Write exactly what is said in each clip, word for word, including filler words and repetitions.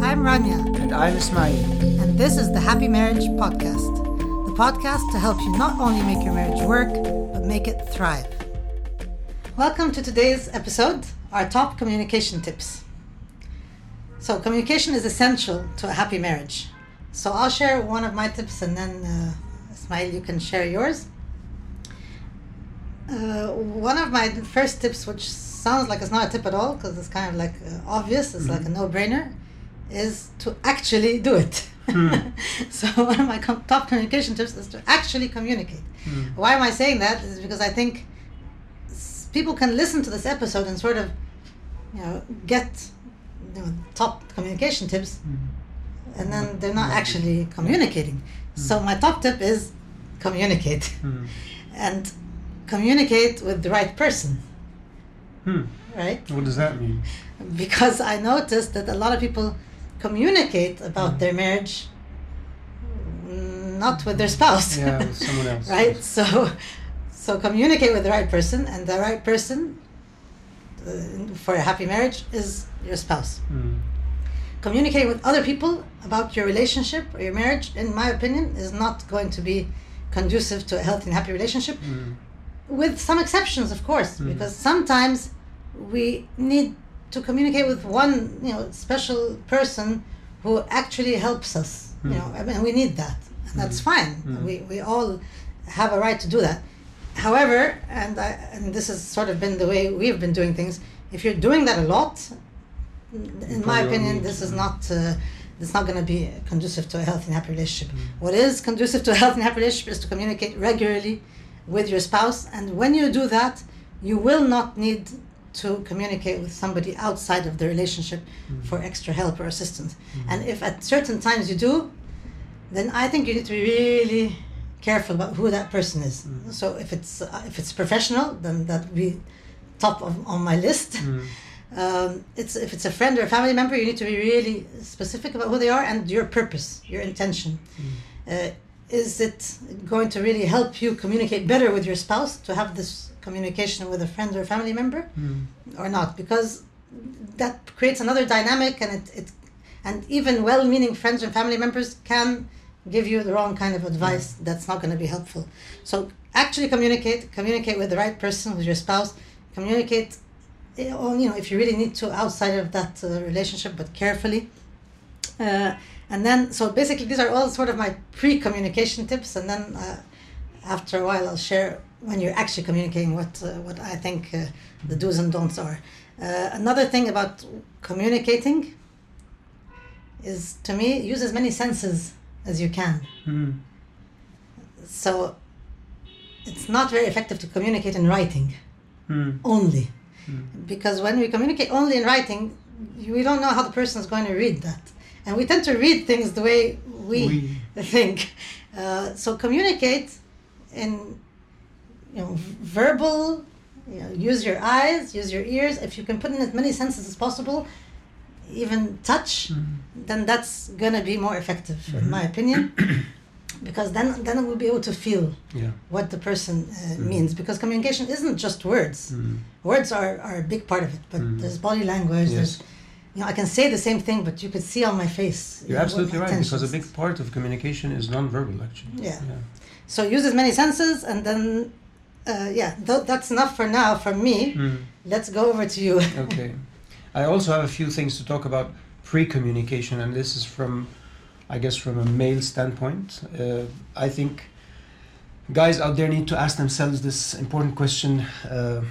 I'm Rania. And I'm Ismail. And this is the Happy Marriage Podcast, the podcast to help you not only make your marriage work, but make it thrive. Welcome to today's episode, our top communication tips. So communication is essential to a happy marriage. So I'll share one of my tips and then uh, Ismail, you can share yours. Uh, one of my first tips, which sounds like it's not a tip at all because it's kind of like uh, obvious, it's mm-hmm. like a no-brainer, is to actually do it. Mm. So one of my com- top communication tips is to actually communicate. Mm. Why am I saying that? Is because I think s- people can listen to this episode and sort of, you know, get you know, top communication tips, mm. and then they're not actually communicating. Mm. So my top tip is communicate. Mm. And communicate with the right person. Hmm. Right? What does that mean? Because I noticed that a lot of people communicate about mm. their marriage not with their spouse. Yeah, with someone else. Right? So, so communicate with the right person, and the right person uh, for a happy marriage is your spouse. Mm. Communicate with other people about your relationship or your marriage, in my opinion, is not going to be conducive to a healthy and happy relationship. Mm. With some exceptions, of course, mm. because sometimes we need to communicate with one, you know, special person who actually helps us. Mm. You know, I mean, we need that, and mm. that's fine. Mm. We we all have a right to do that. However, and I, and this has sort of been the way we've been doing things. If you're doing that a lot, in Probably my opinion, this is not uh, it's not going to be conducive to a healthy and happy relationship. Mm. What is conducive to a healthy and happy relationship is to communicate regularly with your spouse, and when you do that, you will not need to communicate with somebody outside of the relationship mm. for extra help or assistance. Mm. And if at certain times you do, then I think you need to be really careful about who that person is. Mm. So if it's uh, if it's professional, then that would be top of on my list. Mm. Um, it's if it's a friend or a family member, you need to be really specific about who they are and your purpose, your intention. Mm. Uh, Is it going to really help you communicate better with your spouse to have this communication with a friend or a family member mm. or not? Because that creates another dynamic, and it, it and even well-meaning friends and family members can give you the wrong kind of advice mm. that's not going to be helpful. So actually communicate, communicate with the right person, with your spouse, communicate, you know, if you really need to outside of that uh, relationship, but carefully. Uh, And then, so basically these are all sort of my pre-communication tips, and then uh, after a while I'll share when you're actually communicating what uh, what I think uh, the do's and don'ts are. Uh, another thing about communicating is, to me, use as many senses as you can. Mm-hmm. So it's not very effective to communicate in writing mm. only, mm. because when we communicate only in writing, we don't know how the person is going to read that. And we tend to read things the way we, we. think. Uh, so communicate in, you know, verbal, you know, use your eyes, use your ears. If you can put in as many senses as possible, even touch, mm-hmm. then that's going to be more effective, mm-hmm. in my opinion. Because then, then we'll be able to feel yeah. what the person uh, mm-hmm. means. Because communication isn't just words. Mm-hmm. Words are, are a big part of it. But mm-hmm. there's body language, yes. there's... You know, I can say the same thing, but you could see on my face. You're you know, absolutely right, because a big part of communication is non-verbal, actually. Yeah. yeah. So use as many senses, and then, uh, yeah, th- that's enough for now from me. Mm. Let's go over to you. Okay. I also have a few things to talk about pre-communication, and this is from, I guess, from a male standpoint. Uh, I think guys out there need to ask themselves this important question. Uh,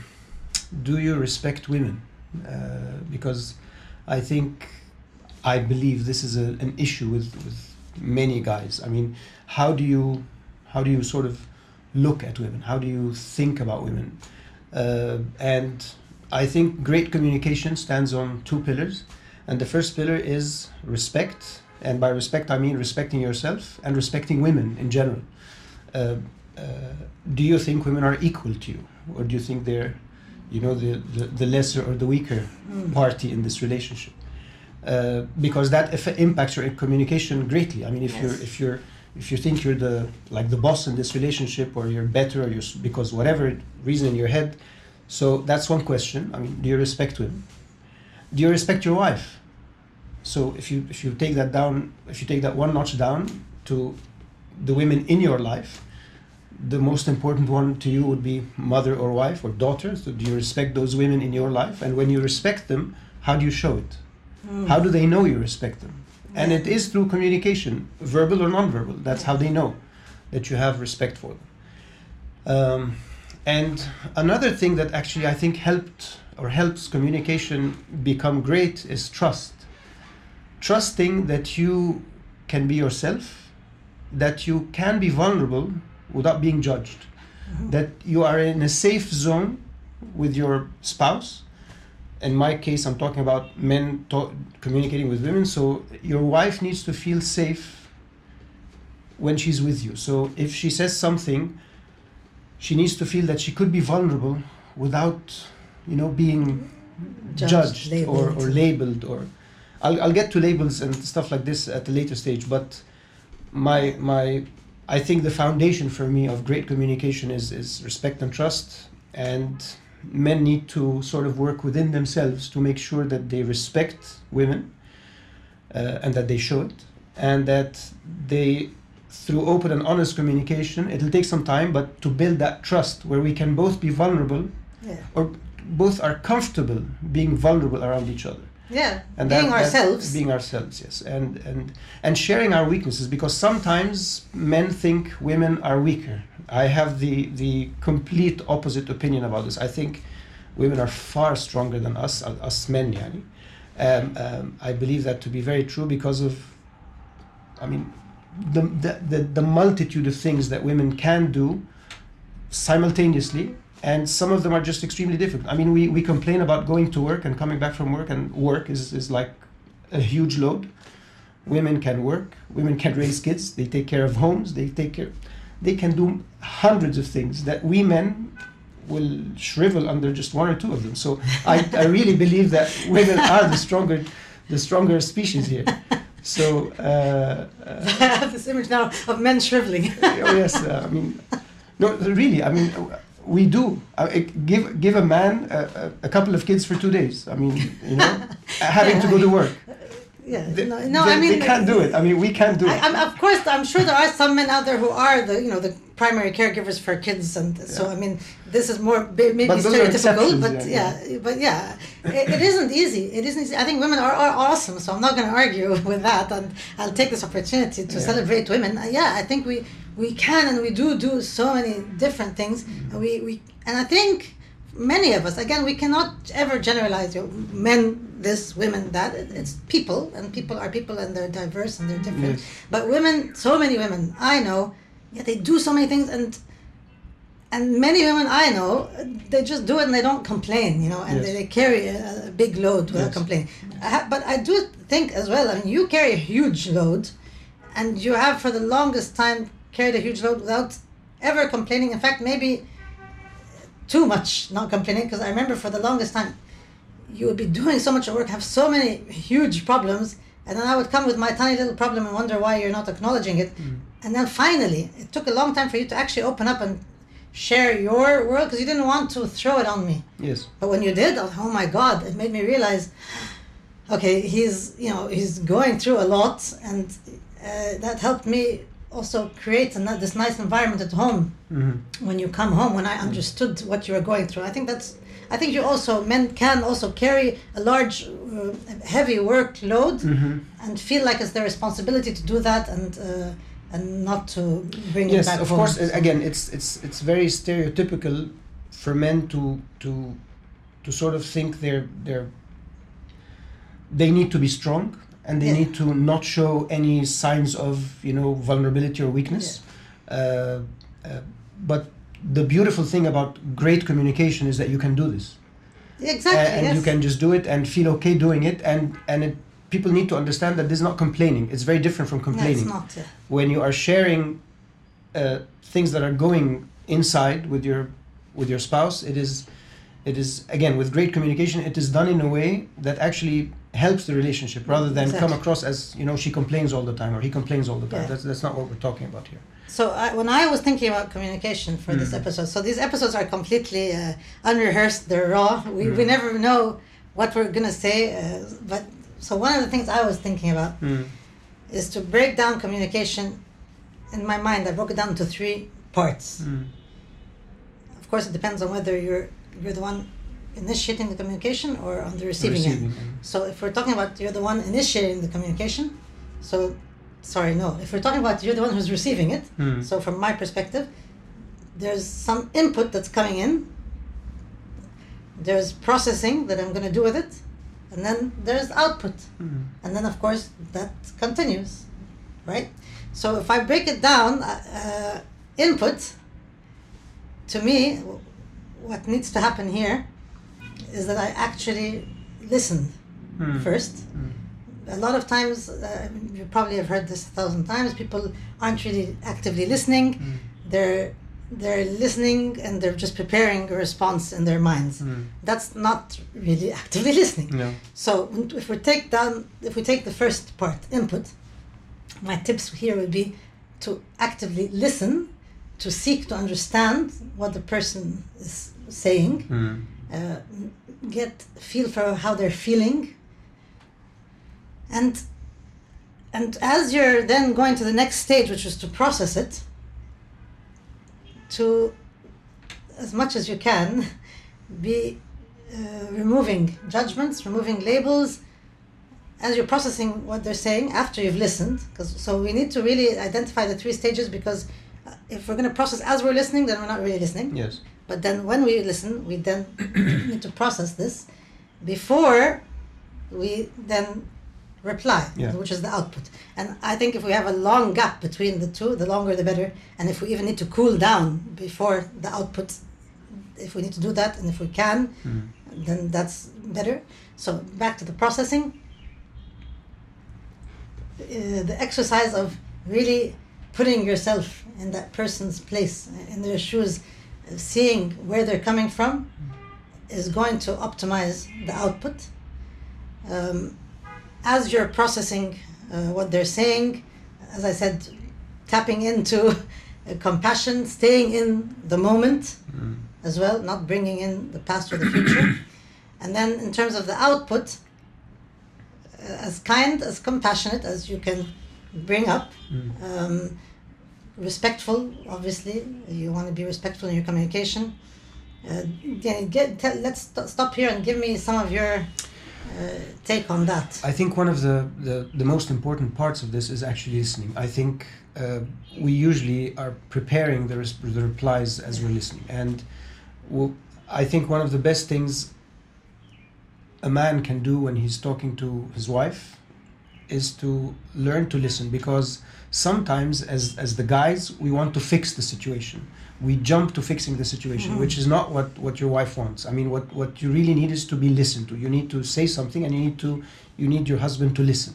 do you respect women? Uh, because... I think, I believe this is a, an issue with, with many guys. I mean, how do you, how do you sort of look at women? How do you think about women? Uh, and I think great communication stands on two pillars. And the first pillar is respect. And by respect, I mean respecting yourself and respecting women in general. Uh, uh, do you think women are equal to you? Or do you think they're... you know, the, the, the lesser or the weaker mm. party in this relationship, uh, because that eff- impacts your communication greatly. I mean, if yes. you're if you're if you think you're the like the boss in this relationship, or you're better, or you because whatever reason in your head, so that's one question. I mean, do you respect women? Do you respect your wife? So if you if you take that down, if you take that one notch down to the women in your life, the most important one to you would be mother or wife or daughter. So do you respect those women in your life? And when you respect them, how do you show it? Mm. How do they know you respect them? Yeah. And it is through communication, verbal or non-verbal. That's how they know that you have respect for them. Um, and another thing that actually I think helped or helps communication become great is trust. Trusting that you can be yourself, that you can be vulnerable without being judged, mm-hmm. that you are in a safe zone with your spouse. In my case, I'm talking about men to- communicating with women. So your wife needs to feel safe when she's with you. So if she says something, she needs to feel that she could be vulnerable without, you know, being judged, judged labeled. Or, or labeled. Or I'll, I'll get to labels and stuff like this at a later stage. But my my I think the foundation for me of great communication is, is respect and trust. And men need to sort of work within themselves to make sure that they respect women uh, and that they show it. And that they, through open and honest communication, it'll take some time, but to build that trust where we can both be vulnerable yeah. or both are comfortable being vulnerable around each other. Yeah, and being that, ourselves. Being ourselves, yes. And, and and sharing our weaknesses, because sometimes men think women are weaker. I have the, the complete opposite opinion about this. I think women are far stronger than us, us men, yani. Um, um, I believe that to be very true because of, I mean, the, the, the, the multitude of things that women can do simultaneously. And some of them are just extremely difficult. I mean, we, we complain about going to work and coming back from work, and work is, is like a huge load. Women can work. Women can raise kids. They take care of homes. They take care. They can do hundreds of things that we men will shrivel under just one or two of them. So I, I really believe that women are the stronger, the stronger species here. So uh, uh, I have this image now of men shriveling. Oh yes, uh, I mean, no, really, I mean. We do. I, give give a man a, a couple of kids for two days. I mean, you know, having yeah, to go to work. Yeah. They, no, no they, I mean, they can't do it. I mean, we can't do I, it. I'm, of course, I'm sure there are some men out there who are the you know the primary caregivers for kids, and yeah. so I mean, this is more maybe but stereotypical, but yeah, yeah, but yeah, it, it isn't easy. It isn't easy. I think women are, are awesome, so I'm not going to argue with that, and I'll take this opportunity to yeah. celebrate women. Yeah, I think we. We can and we do do so many different things. Mm-hmm. We we and I think many of us again we cannot ever generalize. You know, men this, women that. It, it's people and people are people and they're diverse and they're different. Yes. But women, so many women I know, yeah, they do so many things and and many women I know they just do it and they don't complain. You know, and yes. they, they carry a, a big load without yes. complaining. But I do think as well. I mean, you carry a huge load, and you have for the longest time. Carried a huge load without ever complaining. In fact, maybe too much not complaining, because I remember for the longest time you would be doing so much work, have so many huge problems, and then I would come with my tiny little problem and wonder why you're not acknowledging it. Mm. And then finally, it took a long time for you to actually open up and share your world, because you didn't want to throw it on me. Yes. But when you did, oh my God, it made me realize, okay, he's, you know, he's going through a lot, and uh, that helped me also creates this nice environment at home mm-hmm. when you come home, when I understood what you were going through. I think that's, I think you also, men can also carry a large, uh, heavy workload mm-hmm. and feel like it's their responsibility to do that and uh, and not to bring yes, it back Yes, of home. Course, again, it's it's it's very stereotypical for men to to to sort of think they're, they're they need to be strong. And they yeah. need to not show any signs of, you know, vulnerability or weakness. Yeah. Uh, uh, but the beautiful thing about great communication is that you can do this. Exactly. And, and yes. you can just do it and feel okay doing it. And, and it, people need to understand that this is not complaining. It's very different from complaining. No, it's not. Yeah. When you are sharing uh, things that are going inside with your with your spouse, it is it is again with great communication. It is done in a way that actually helps the relationship rather than exactly. come across as, you know, she complains all the time or he complains all the time. Yeah. That's that's not what we're talking about here. So I, when I was thinking about communication for mm. this episode, so these episodes are completely uh, unrehearsed, they're raw. We, mm. we never know what we're going to say, uh, but So one of the things I was thinking about mm. is to break down communication. In my mind, I broke it down into three parts. Mm. Of course, it depends on whether you're you're the one initiating the communication or on the receiving, receiving end. end. So if we're talking about you're the one initiating the communication, so sorry, no. If we're talking about you're the one who's receiving it, mm. so from my perspective, there's some input that's coming in. There's processing that I'm going to do with it. And then there's output. Mm. And then, of course, that continues, right? So if I break it down, uh, input, to me, what needs to happen here is that I actually listened mm. first. Mm. A lot of times, uh, you probably have heard this a thousand times, people aren't really actively listening. Mm. They're they're listening and they're just preparing a response in their minds. Mm. That's not really actively listening. No. So if we take down, if we take the first part, input, my tips here would be to actively listen, to seek to understand what the person is saying, mm. uh, get feel for how they're feeling, and and as you're then going to the next stage, which is to process it, to, as much as you can, be uh, removing judgments, removing labels, as you're processing what they're saying after you've listened. Because so we need to really identify the three stages, because if we're going to process as we're listening, then we're not really listening. Yes. But then when we listen, we then need to process this before we then reply, yeah. which is the output. And I think if we have a long gap between the two, the longer the better. And if we even need to cool down before the output, if we need to do that, and if we can, mm. then that's better. So back to the processing. Uh, the exercise of really putting yourself in that person's place, in their shoes, seeing where they're coming from, is going to optimize the output. Um, As you're processing uh, what they're saying, as I said, tapping into uh, compassion, staying in the moment mm. as well, not bringing in the past or the future. And then in terms of the output, uh, as kind, as compassionate as you can bring up, mm. um, respectful, obviously, you want to be respectful in your communication. Uh, get, tell, let's st- stop here and give me some of your... Uh, take on that. I think one of the, the, the most important parts of this is actually listening. I think uh, we usually are preparing the, res- the replies as we're listening. And we'll, I think one of the best things a man can do when he's talking to his wife is to learn to listen, because sometimes as, as the guys, we want to fix the situation. We jump to fixing the situation, mm-hmm. which is not what, what your wife wants. I mean, what, what you really need is to be listened to. You need to say something, and you need to you need your husband to listen.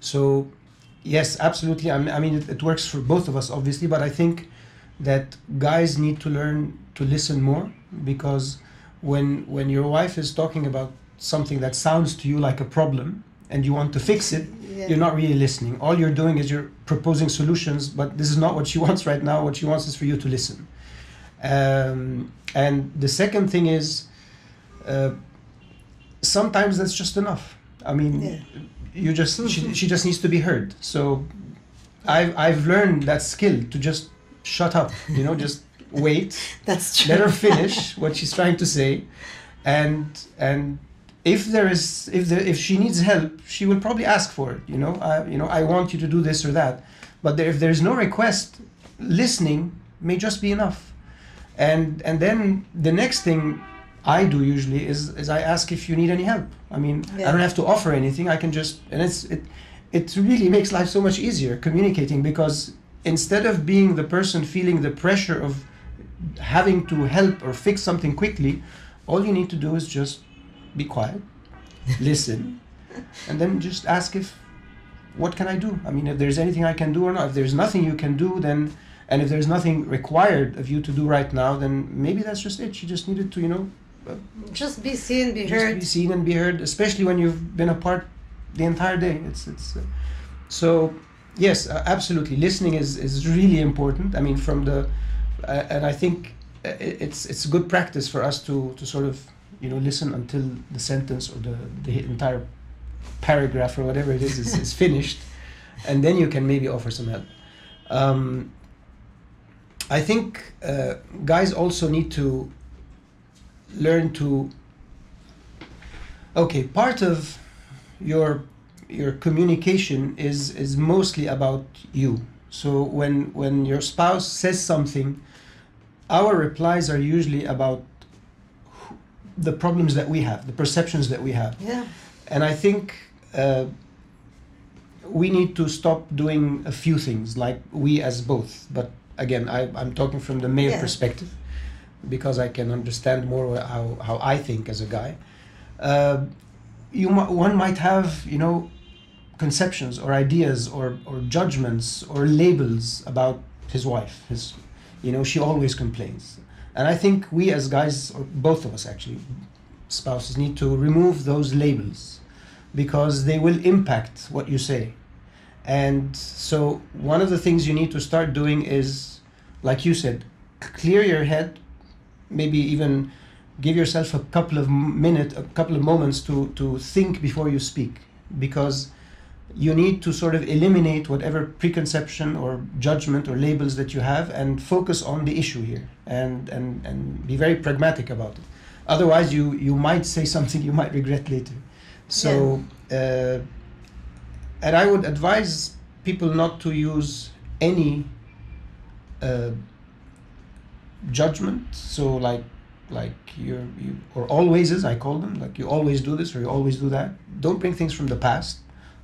So, yes, absolutely. I mean, I mean it, it works for both of us, obviously. But I think that guys need to learn to listen more, because when when your wife is talking about something that sounds to you like a problem and you want to fix it, yeah. you're not really listening. All you're doing is you're proposing solutions, but this is not what she wants right now. What she wants is for you to listen. Um, and the second thing is, uh, sometimes that's just enough. I mean, yeah. you just she, she just needs to be heard. So I've, I've learned that skill to just shut up, you know, just wait. That's true. Let her finish what she's trying to say. And and if there is if there, if she needs help, she will probably ask for it. You know, I, you know, I want you to do this or that. But there, if there is no request, listening may just be enough. And and then the next thing I do usually is, is I ask if you need any help. I mean, yeah. I don't have to offer anything. I can just, and it's it it really makes life so much easier communicating, because instead of being the person feeling the pressure of having to help or fix something quickly, all you need to do is just be quiet, listen, and then just ask if, what can I do? I mean, if there's anything I can do or not. If there's nothing you can do, then... And if there's nothing required of you to do right now, then maybe that's just it. You just needed to, you know... Uh, just be seen, be just heard. Just be seen and be heard, especially when you've been apart the entire day. It's it's. Uh, so, yes, uh, absolutely. Listening is, is really important. I mean, from the... Uh, and I think it's it's good practice for us to, to sort of, you know, listen until the sentence or the, the entire paragraph or whatever it is is, is finished, and then you can maybe offer some help. Um, I think uh, guys also need to learn to. Okay, part of your your communication is is mostly about you. So when when your spouse says something, our replies are usually about the problems that we have, the perceptions that we have. Yeah. And I think uh, we need to stop doing a few things, like we as both. But again, I, I'm talking from the male yeah. perspective, because I can understand more how, how I think as a guy. Uh, you one might have, you know, conceptions or ideas or, or judgments or labels about his wife. His, you know, she always complains. And I think we as guys, or both of us actually, spouses, need to remove those labels, because they will impact what you say. And so one of the things you need to start doing is, like you said, clear your head, maybe even give yourself a couple of minutes, a couple of moments to, to think before you speak, because you need to sort of eliminate whatever preconception or judgment or labels that you have, and focus on the issue here, and, and, and be very pragmatic about it. Otherwise, you, you might say something you might regret later. So, yeah. uh, and I would advise people not to use any uh, judgment. So like, like you're, you, or always is, I call them, like you always do this or you always do that. Don't bring things from the past.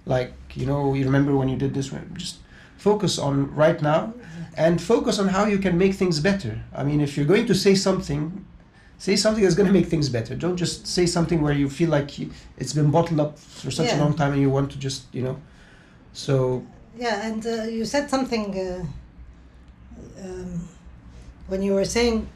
Like, you know, you remember when you did this, just focus on right now and focus on how you can make things better. I mean, if you're going to say something, say something that's going to make things better. Don't just say something where you feel like it's been bottled up for such yeah. a long time and you want to just, you know, so. Yeah, and uh, you said something uh, um, when you were saying,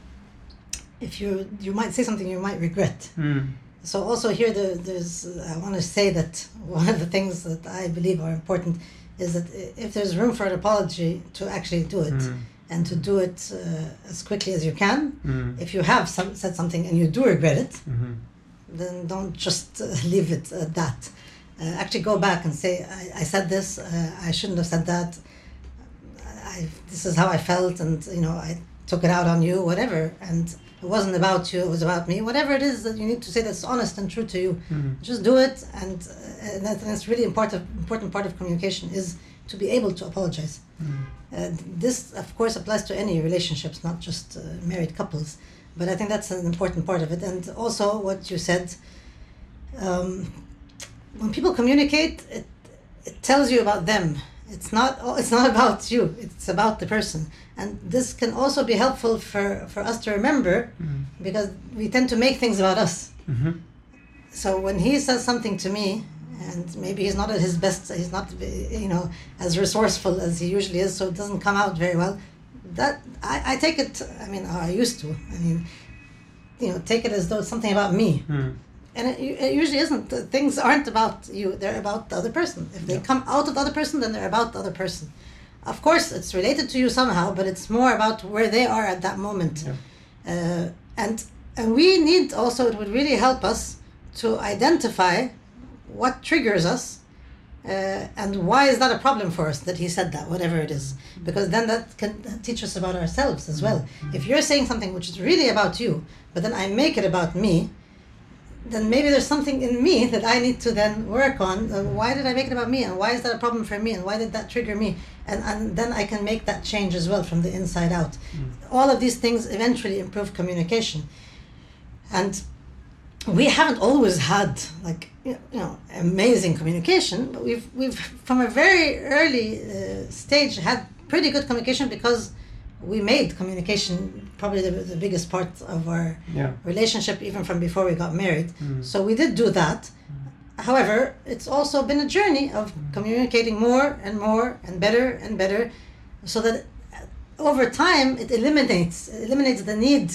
if you, you might say something you might regret. Mm. So also here, the, there's, I want to say that one of the things that I believe are important is that if there's room for an apology, to actually do it, mm. and to do it uh, as quickly as you can. Mm. If you have some, said something and you do regret it, mm-hmm. then don't just uh, leave it at that. Uh, actually go back and say, I, I said this, uh, I shouldn't have said that, I, this is how I felt, and you know, I took it out on you, whatever. And it wasn't about you, it was about me. Whatever it is that you need to say that's honest and true to you, mm-hmm. just do it. And, uh, and that's really important, important part of communication, is to be able to apologize. Mm-hmm. uh, this, of course, applies to any relationships, not just uh, married couples. But I think that's an important part of it. And also what you said, um, when people communicate, it, it tells you about them. It's not, it's not about you, it's about the person. And this can also be helpful for, for us to remember, mm-hmm. because we tend to make things about us. Mm-hmm. So when he says something to me, and maybe he's not at his best, he's not, you know, as resourceful as he usually is, so it doesn't come out very well, that, I, I take it, I mean, I used to, I mean, you know, take it as though it's something about me. Mm. And it, it usually isn't. Things aren't about you, they're about the other person. If they yeah. come out of the other person, then they're about the other person. Of course, it's related to you somehow, but it's more about where they are at that moment. Yeah. Uh, and, and we need also, it would really help us to identify what triggers us uh, and why is that a problem for us that he said that, whatever it is. Because then that can teach us about ourselves as well. Mm-hmm. If you're saying something which is really about you, but then I make it about me, then maybe there's something in me that I need to then work on. Uh, why did I make it about me? And why is that a problem for me? And why did that trigger me? And, and then I can make that change as well from the inside out. Mm. All of these things eventually improve communication. And we haven't always had, like, you know, amazing communication, but we've, we've from a very early uh, stage had pretty good communication, because we made communication probably the, the biggest part of our yeah. relationship, even from before we got married. Mm. So we did do that. However, it's also been a journey of communicating more and more and better and better, so that over time it eliminates eliminates the need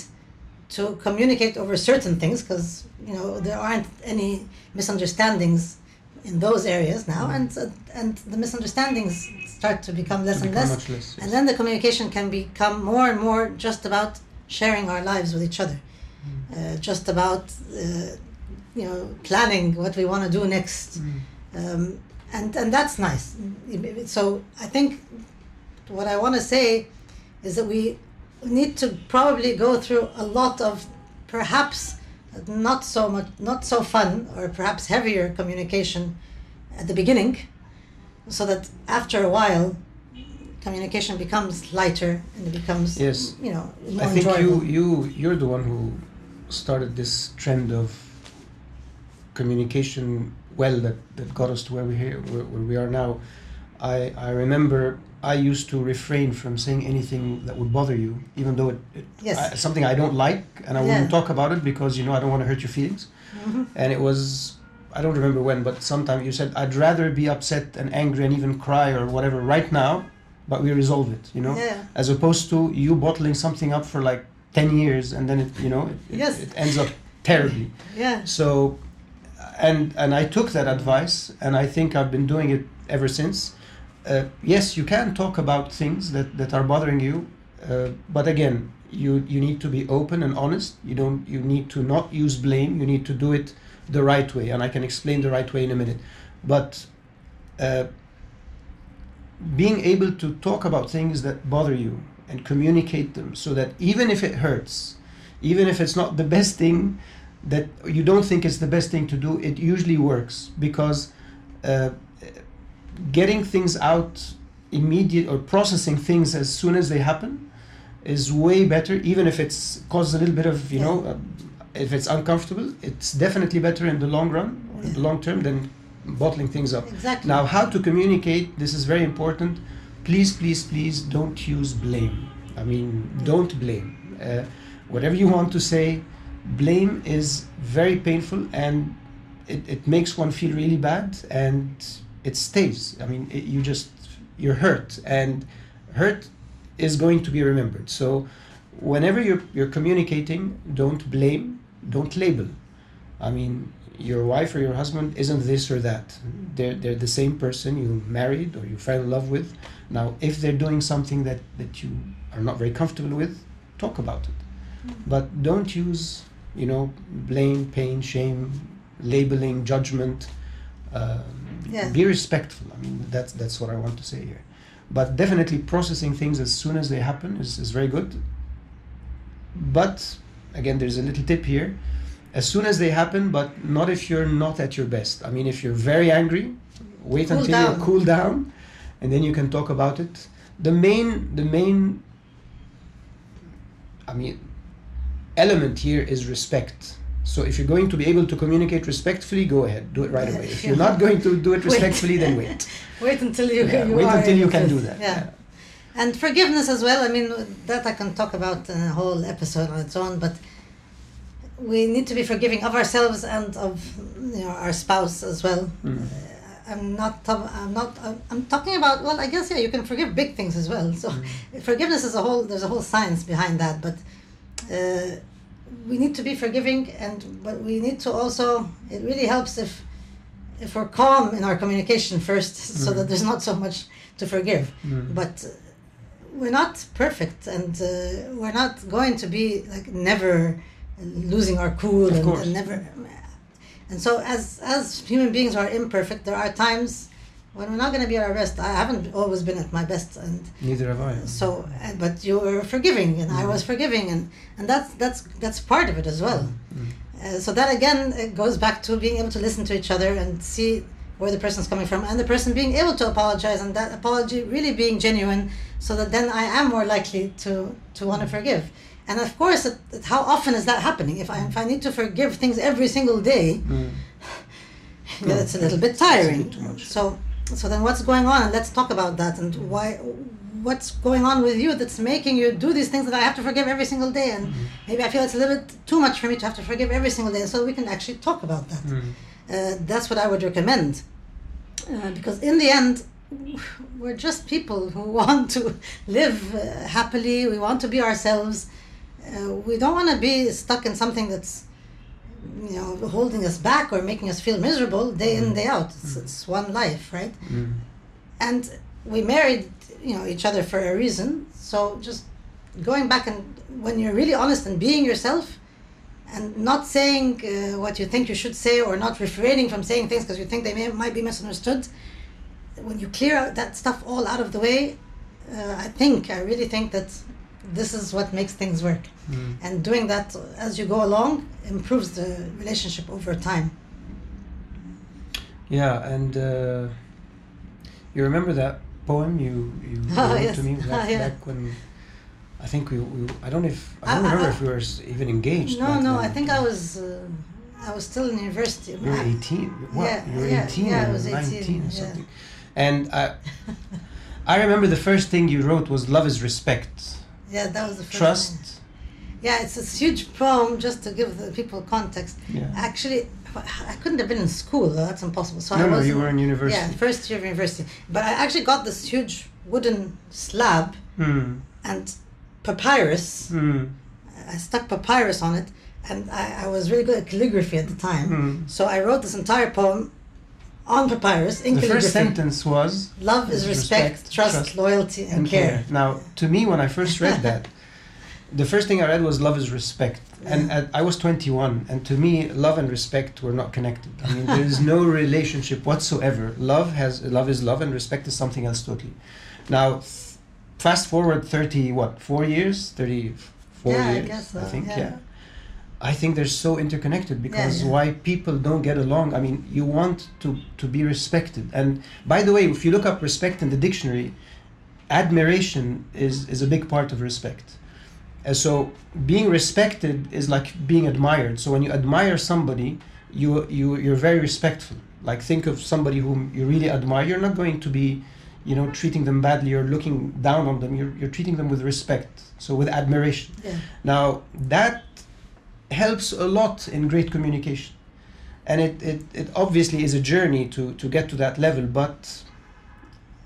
to communicate over certain things, because, you know, there aren't any misunderstandings in those areas now, and uh, and the misunderstandings start to become less to become and less, less yes. and then the communication can become more and more just about sharing our lives with each other, mm. uh, just about uh, you know, planning what we want to do next, mm. um, and and that's nice. So I think what I want to say is that we need to probably go through a lot of perhaps not so much, not so fun, or perhaps heavier communication at the beginning, so that after a while, communication becomes lighter and it becomes yes. you know more I think enjoyable. you you you're the one who started this trend of communication well that, that got us to where we here where, where we are now. I I remember I used to refrain from saying anything that would bother you, even though it, it yes. I, something I don't like, and I yeah. wouldn't talk about it because you know I don't want to hurt your feelings. Mm-hmm. And it was, I don't remember when, but sometime you said I'd rather be upset and angry and even cry or whatever right now, but we resolve it, you know, yeah. as opposed to you bottling something up for like ten years and then it, you know, it, it, yes. it ends up terribly. Yeah. So, and and I took that advice, and I think I've been doing it ever since. Uh, yes, you can talk about things that, that are bothering you, uh, but again, you you need to be open and honest. You don't you need to not use blame. You need to do it the right way, and I can explain the right way in a minute. But uh, being able to talk about things that bother you and communicate them, so that even if it hurts, even if it's not the best thing, that you don't think it's the best thing to do, it usually works, because uh, getting things out immediate or processing things as soon as they happen is way better, even if it's caused a little bit of, you yeah. know, uh, if it's uncomfortable, it's definitely better in the long run, or yeah. in the long term, than bottling things up. Exactly. Now, how to communicate, this is very important. Please, please, please don't use blame. I mean, don't blame. Uh, whatever you want to say, blame is very painful, and it, it makes one feel really bad, and it stays. I mean, it, you just, you're hurt, and hurt is going to be remembered. So whenever you're, you're communicating, don't blame, don't label. I mean, your wife or your husband isn't this or that. They're, they're the same person you married or you fell in love with. Now, if they're doing something that, that you are not very comfortable with, talk about it. Mm-hmm. But don't use, you know, blame, pain, shame, labeling, judgment. Uh, yeah. Be respectful. I mean, that's, that's what I want to say here. But definitely processing things as soon as they happen is, is very good. But, again, there's a little tip here. As soon as they happen, but not if you're not at your best. I mean, if you're very angry, wait cool until down. you cool down, and then you can talk about it. The main, the main, I mean, element here is respect. So if you're going to be able to communicate respectfully, go ahead, do it right away. If you're not going to do it respectfully, then wait. Wait until you, yeah, you wait are until you can do that. Yeah. yeah, and forgiveness as well. I mean, that I can talk about in a whole episode on its own, but. We need to be forgiving of ourselves and of you know, our spouse as well. Mm. Uh, I'm not. I'm not. I'm, I'm talking about. Well, I guess yeah, you can forgive big things as well. So, mm. forgiveness is a whole. There's a whole science behind that. But uh, we need to be forgiving, and but we need to also. It really helps if if we're calm in our communication first, mm. so that there's not so much to forgive. Mm. But. Uh, we're not perfect, and uh, we're not going to be like never. Losing our cool and, and never, and so as as human beings are imperfect, there are times when we're not going to be at our best. I haven't always been at my best, and neither have I. So, but you were forgiving, and mm. I was forgiving, and and that's that's that's part of it as well. Mm. Uh, so that again, it goes back to being able to listen to each other and see where the person's coming from, and the person being able to apologize, and that apology really being genuine, so that then I am more likely to to want to forgive. And of course, it, it, how often is that happening? If I if I need to forgive things every single day, mm. yeah, no, it's a little bit tiring. It's a bit too much. So so then what's going on? And let's talk about that. And why? What's going on with you that's making you do these things that I have to forgive every single day? And mm. maybe I feel it's a little bit too much for me to have to forgive every single day. So we can actually talk about that. Mm. Uh, that's what I would recommend. Uh, because in the end, we're just people who want to live uh, happily. We want to be ourselves. Uh, we don't want to be stuck in something that's, you know, holding us back or making us feel miserable day in, day out. It's, mm. it's one life, right? Mm. And we married, you know, each other for a reason. So just going back and when you're really honest and being yourself, and not saying uh, what you think you should say, or not refraining from saying things because you think they may, might be misunderstood. When you clear out that stuff all out of the way, uh, I think, I really think that this is what makes things work. Mm. And doing that as you go along improves the relationship over time. Yeah, and uh, you remember that poem you, you oh, wrote yes. to me back, ah, yeah. back when... I think we, we I don't know if I don't I, remember I, if we were even engaged. No, no, I think I was uh, I was still in university. You were eighteen. What? Yeah, you were yeah, eighteen yeah, or I was nineteen eighteen, or something. Yeah. And I I remember the first thing you wrote was "Love is respect." Yeah, that was the first Trust. Thing. Yeah, it's a huge poem, just to give the people context. Yeah. Actually, I couldn't have been in school, that's impossible. So no, I no, you were in university. Yeah, first year of university. But I actually got this huge wooden slab mm. and papyrus. Mm. I stuck papyrus on it, and I, I was really good at calligraphy at the time. Mm. So I wrote this entire poem on papyrus in the calligraphy. The first sentence was... Love is respect, respect trust, trust, loyalty, and, and care. care. Now, to me, when I first read that, the first thing I read was love is respect. Yeah. And, and I was twenty-one, and to me, love and respect were not connected. I mean, there is no relationship whatsoever. Love has love is love, and respect is something else totally. Now, fast forward thirty, what, four years? thirty-four yeah, years, I, guess so. I think, yeah. yeah. I think they're so interconnected because yeah, yeah. why people don't get along. I mean, you want to, to be respected. And by the way, if you look up respect in the dictionary, admiration is, is a big part of respect. And so being respected is like being admired. So when you admire somebody, you, you, you're very respectful. Like think of somebody whom you really admire. You're not going to be... you know, treating them badly or looking down on them, you're, you're treating them with respect, so with admiration. Yeah. Now, that helps a lot in great communication. And it, it, it obviously is a journey to, to get to that level, but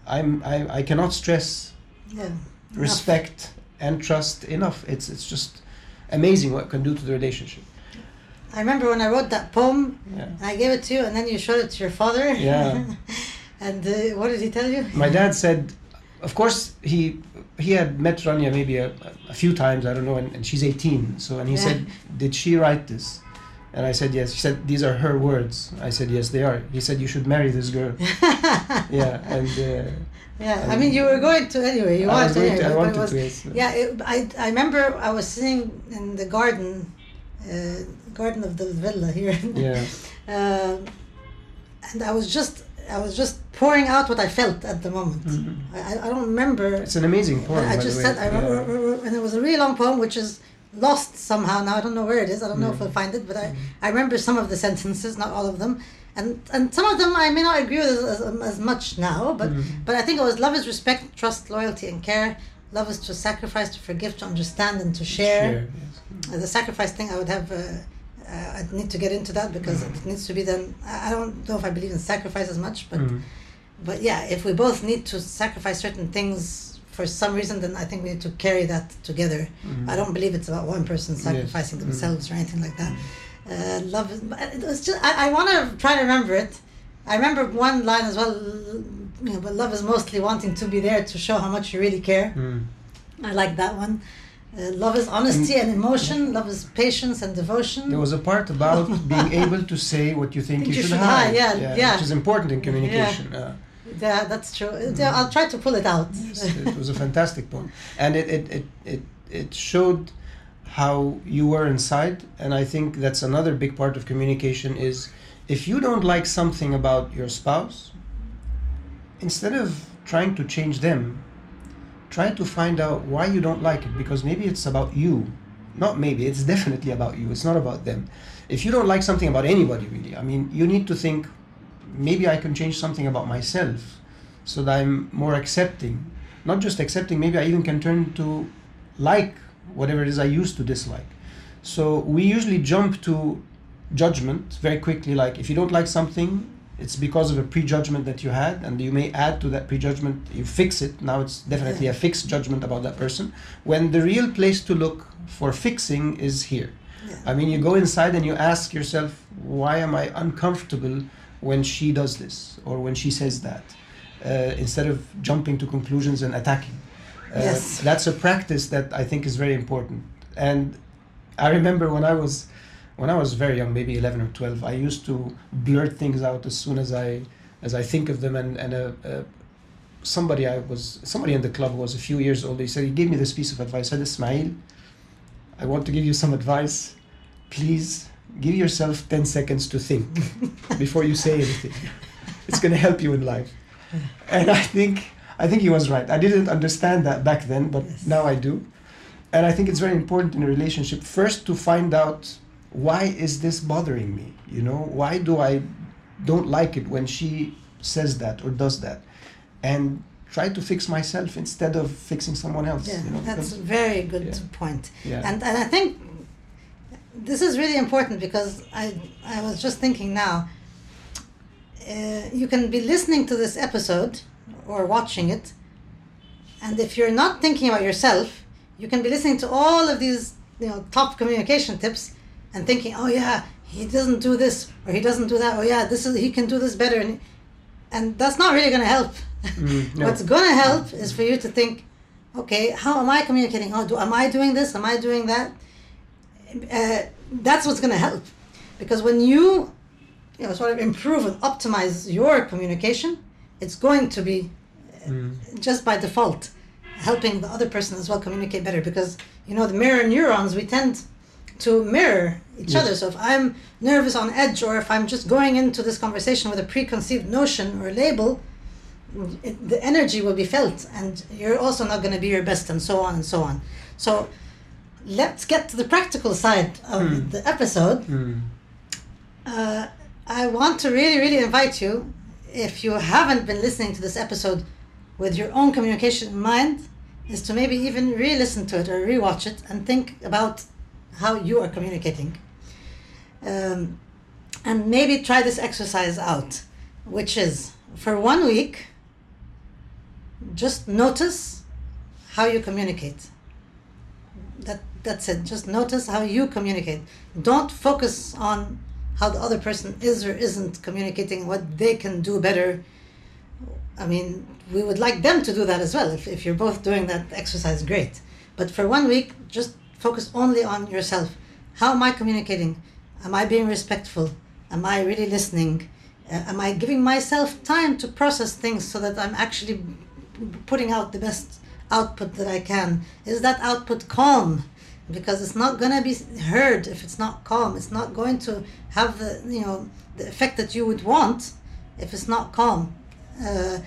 I'm, I, I cannot stress yeah, respect and trust enough. It's, it's just amazing what it can do to the relationship. I remember when I wrote that poem, yeah. and I gave it to you, and then you showed it to your father. Yeah. And uh, what did he tell you? My dad said, of course, he he had met Rania maybe a, a few times, I don't know, and, and she's eighteen. So, and he yeah. said, did she write this? And I said, yes. He said, these are her words. I said, yes, they are. He said, you should marry this girl. yeah, and... Uh, yeah, I, I mean, you were going to anyway. You I was going to, anyway, I wanted was, to, yes. Yeah, it, I, I remember I was sitting in the garden, uh, garden of the villa here. yeah. Uh, and I was just... I was just pouring out what I felt at the moment. Mm-hmm. I, I don't remember. It's an amazing poem. I just said, I remember, yeah. and it was a really long poem, which is lost somehow now. I don't know where it is. I don't mm-hmm. know if I'll find it, but I, I remember some of the sentences, not all of them. And and some of them I may not agree with as, as, as much now, but, mm-hmm. but I think it was love is respect, trust, loyalty, and care. Love is to sacrifice, to forgive, to understand, and to share. share yes. uh, the sacrifice thing I would have... Uh, Uh, I need to get into that because mm. it needs to be done. I don't know if I believe in sacrifice as much, but mm. but yeah, if we both need to sacrifice certain things for some reason, then I think we need to carry that together. Mm. I don't believe it's about one person sacrificing yes. themselves mm. or anything like that. Mm. Uh, love is, it was just, I, I want to try to remember it. I remember one line as well, you know, but love is mostly wanting to be there to show how much you really care. Mm. I like that one. Uh, love is honesty and, and emotion. Love is patience and devotion. There was a part about being able to say what you think, think you, you should, should hide, hide. Yeah, yeah, yeah. Which is important in communication. Yeah, uh, yeah that's true. Mm. Yeah, I'll try to pull it out. Yes, it was a fantastic poem. And it, it, it, it, it showed how you were inside. And I think that's another big part of communication is if you don't like something about your spouse, instead of trying to change them, try to find out why you don't like it, because maybe it's about you. Not maybe, it's definitely about you. It's not about them. If you don't like something about anybody, really, I mean, you need to think, maybe I can change something about myself so that I'm more accepting. Not just accepting, maybe I even can turn to like whatever it is I used to dislike. So we usually jump to judgment very quickly. Like if you don't like something, it's because of a prejudgment that you had, and you may add to that prejudgment, you fix it. Now it's definitely yeah. a fixed judgment about that person. When the real place to look for fixing is here. Yeah. I mean, you go inside and you ask yourself, why am I uncomfortable when she does this or when she says that? Uh, instead of jumping to conclusions and attacking. Uh, yes. That's a practice that I think is very important. And I remember when I was when I was very young, maybe eleven or twelve, I used to blurt things out as soon as I as I think of them. And, and a, a, somebody I was, somebody in the club was a few years old. He said, he gave me this piece of advice. He said, Ismail, I want to give you some advice. Please give yourself ten seconds to think before you say anything. It's going to help you in life. And I think I think he was right. I didn't understand that back then, but yes. Now I do. And I think it's very important in a relationship first to find out, why is this bothering me? You know, why do I don't like it when she says that or does that? And try to fix myself instead of fixing someone else. Yeah, you know, that's a very good yeah. point. Yeah. And and I think this is really important, because I, I was just thinking now, uh, you can be listening to this episode or watching it, and if you're not thinking about yourself, you can be listening to all of these, you know, top communication tips and thinking, oh yeah, he doesn't do this, or he doesn't do that, oh yeah, this is, he can do this better. And, and that's not really going to help. Mm, no. What's going to help is for you to think, okay, how am I communicating? How do, am I doing this? Am I doing that? Uh, that's what's going to help. Because when you, you know, sort of improve and optimize your communication, it's going to be, uh, mm. just by default, helping the other person as well communicate better. Because, you know, the mirror neurons, we tend to mirror each yes. other. So if I'm nervous, on edge, or if I'm just going into this conversation with a preconceived notion or label, it, the energy will be felt, and you're also not going to be your best, and so on and so on. So let's get to the practical side of mm. the episode. Mm. Uh, I want to really, really invite you, if you haven't been listening to this episode with your own communication in mind, is to maybe even re-listen to it or re-watch it and think about how you are communicating. Um, and maybe try this exercise out, which is, for one week, just notice how you communicate. That that's it. Just notice how you communicate. Don't focus on how the other person is or isn't communicating, what they can do better. I mean, we would like them to do that as well. If, if you're both doing that exercise, great. But for one week, just focus only on yourself. How am I communicating? Am I being respectful? Am I really listening? Uh, am I giving myself time to process things so that I'm actually putting out the best output that I can? Is that output calm? Because it's not going to be heard if it's not calm. It's not going to have the, you know, the effect that you would want if it's not calm. Uh,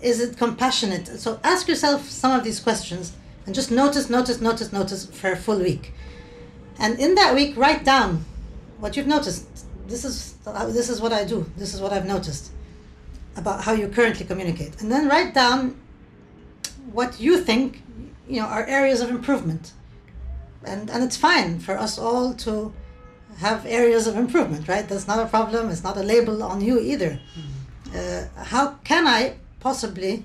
is it compassionate? So ask yourself some of these questions. And just notice, notice, notice, notice for a full week. And in that week, write down what you've noticed. This is this is what I do. This is what I've noticed about how you currently communicate. And then write down what you think, you know, are areas of improvement. And and it's fine for us all to have areas of improvement, right? That's not a problem. It's not a label on you either. Mm-hmm. Uh, how can I possibly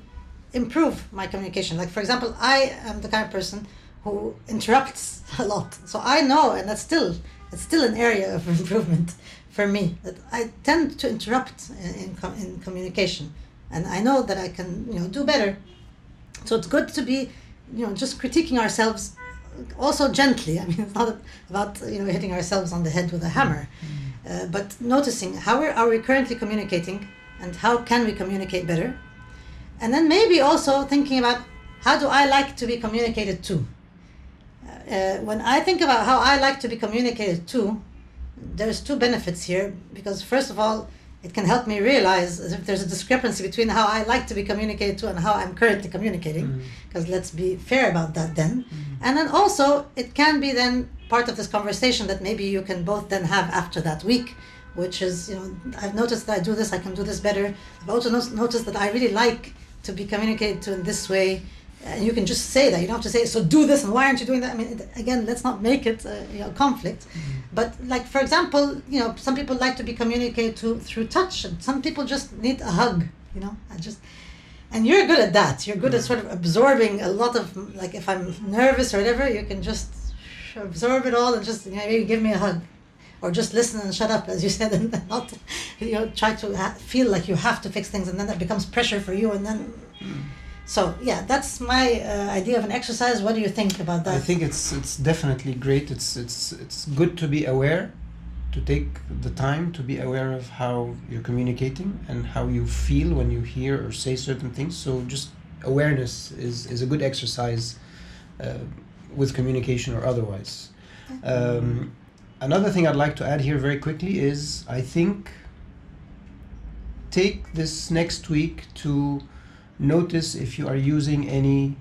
improve my communication? Like, for example, I am the kind of person who interrupts a lot. So I know, and that's still it's still an area of improvement for me, that I tend to interrupt in, in, in communication, and I know that I can, you know, do better. So it's good to be, you know, just critiquing ourselves also gently. I mean, it's not about, you know, hitting ourselves on the head with a hammer, mm-hmm. uh, but noticing how are, are we currently communicating, and how can we communicate better. And then maybe also thinking about, how do I like to be communicated to? Uh, when I think about how I like to be communicated to, there's two benefits here. Because first of all, it can help me realize if there's a discrepancy between how I like to be communicated to and how I'm currently communicating. Because mm-hmm. let's be fair about that then. Mm-hmm. And then also, it can be then part of this conversation that maybe you can both then have after that week. Which is, you know, I've noticed that I do this, I can do this better. I've also noticed that I really like to be communicated to in this way. And you can just say that. You don't have to say, so do this, and why aren't you doing that? I mean, again, let's not make it a, you know, conflict. Mm-hmm. But like, for example, you know, some people like to be communicated to through touch, and some people just need a hug, you know. I just, and you're good at that. You're good mm-hmm. at sort of absorbing a lot of, like, if I'm nervous or whatever, you can just absorb it all and just, you know, maybe give me a hug. Or just listen and shut up, as you said, and not, you know, try to ha- feel like you have to fix things, and then that becomes pressure for you, and then... Mm. So, yeah, that's my uh, idea of an exercise. What do you think about that? I think it's it's definitely great. It's it's it's good to be aware to take the time to be aware of how you're communicating and how you feel when you hear or say certain things. So just awareness is, is a good exercise uh, with communication or otherwise. Um, another thing I'd like to add here very quickly is, I think, take this next week to notice if you are using any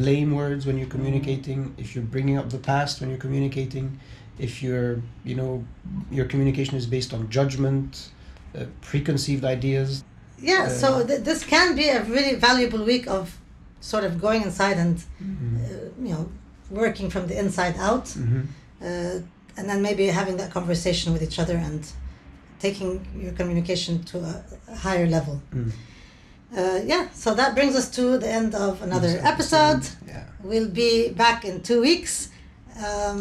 blame words when you're communicating, if you're bringing up the past when you're communicating, if you're, you know, your communication is based on judgment, uh, preconceived ideas. Yeah, uh, so th this can be a really valuable week of sort of going inside and, mm-hmm. uh, you know, working from the inside out, mm-hmm. uh, and then maybe having that conversation with each other and taking your communication to a, a higher level. Mm. Uh, yeah, so that brings us to the end of another yes, episode. Yeah. We'll be back in two weeks. Um,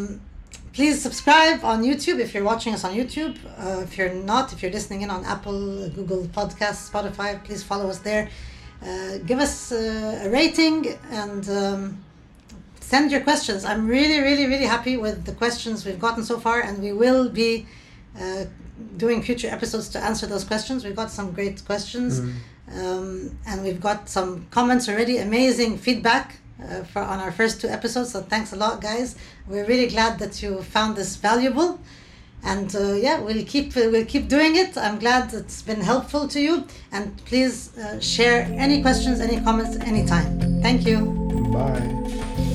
please subscribe on YouTube if you're watching us on YouTube. Uh, if you're not, if you're listening in on Apple, Google Podcasts, Spotify, please follow us there. Uh, give us uh, a rating and um, send your questions. I'm really, really, really happy with the questions we've gotten so far, and we will be uh, doing future episodes to answer those questions. We've got some great questions. Mm. Um, and we've got some comments already, amazing feedback uh, for on our first two episodes, so thanks a lot, guys. We're really glad that you found this valuable, and uh, yeah, we'll keep uh, we'll keep doing it. I'm glad it's been helpful to you, and please uh, share any questions, any comments, anytime. Thank you. Bye.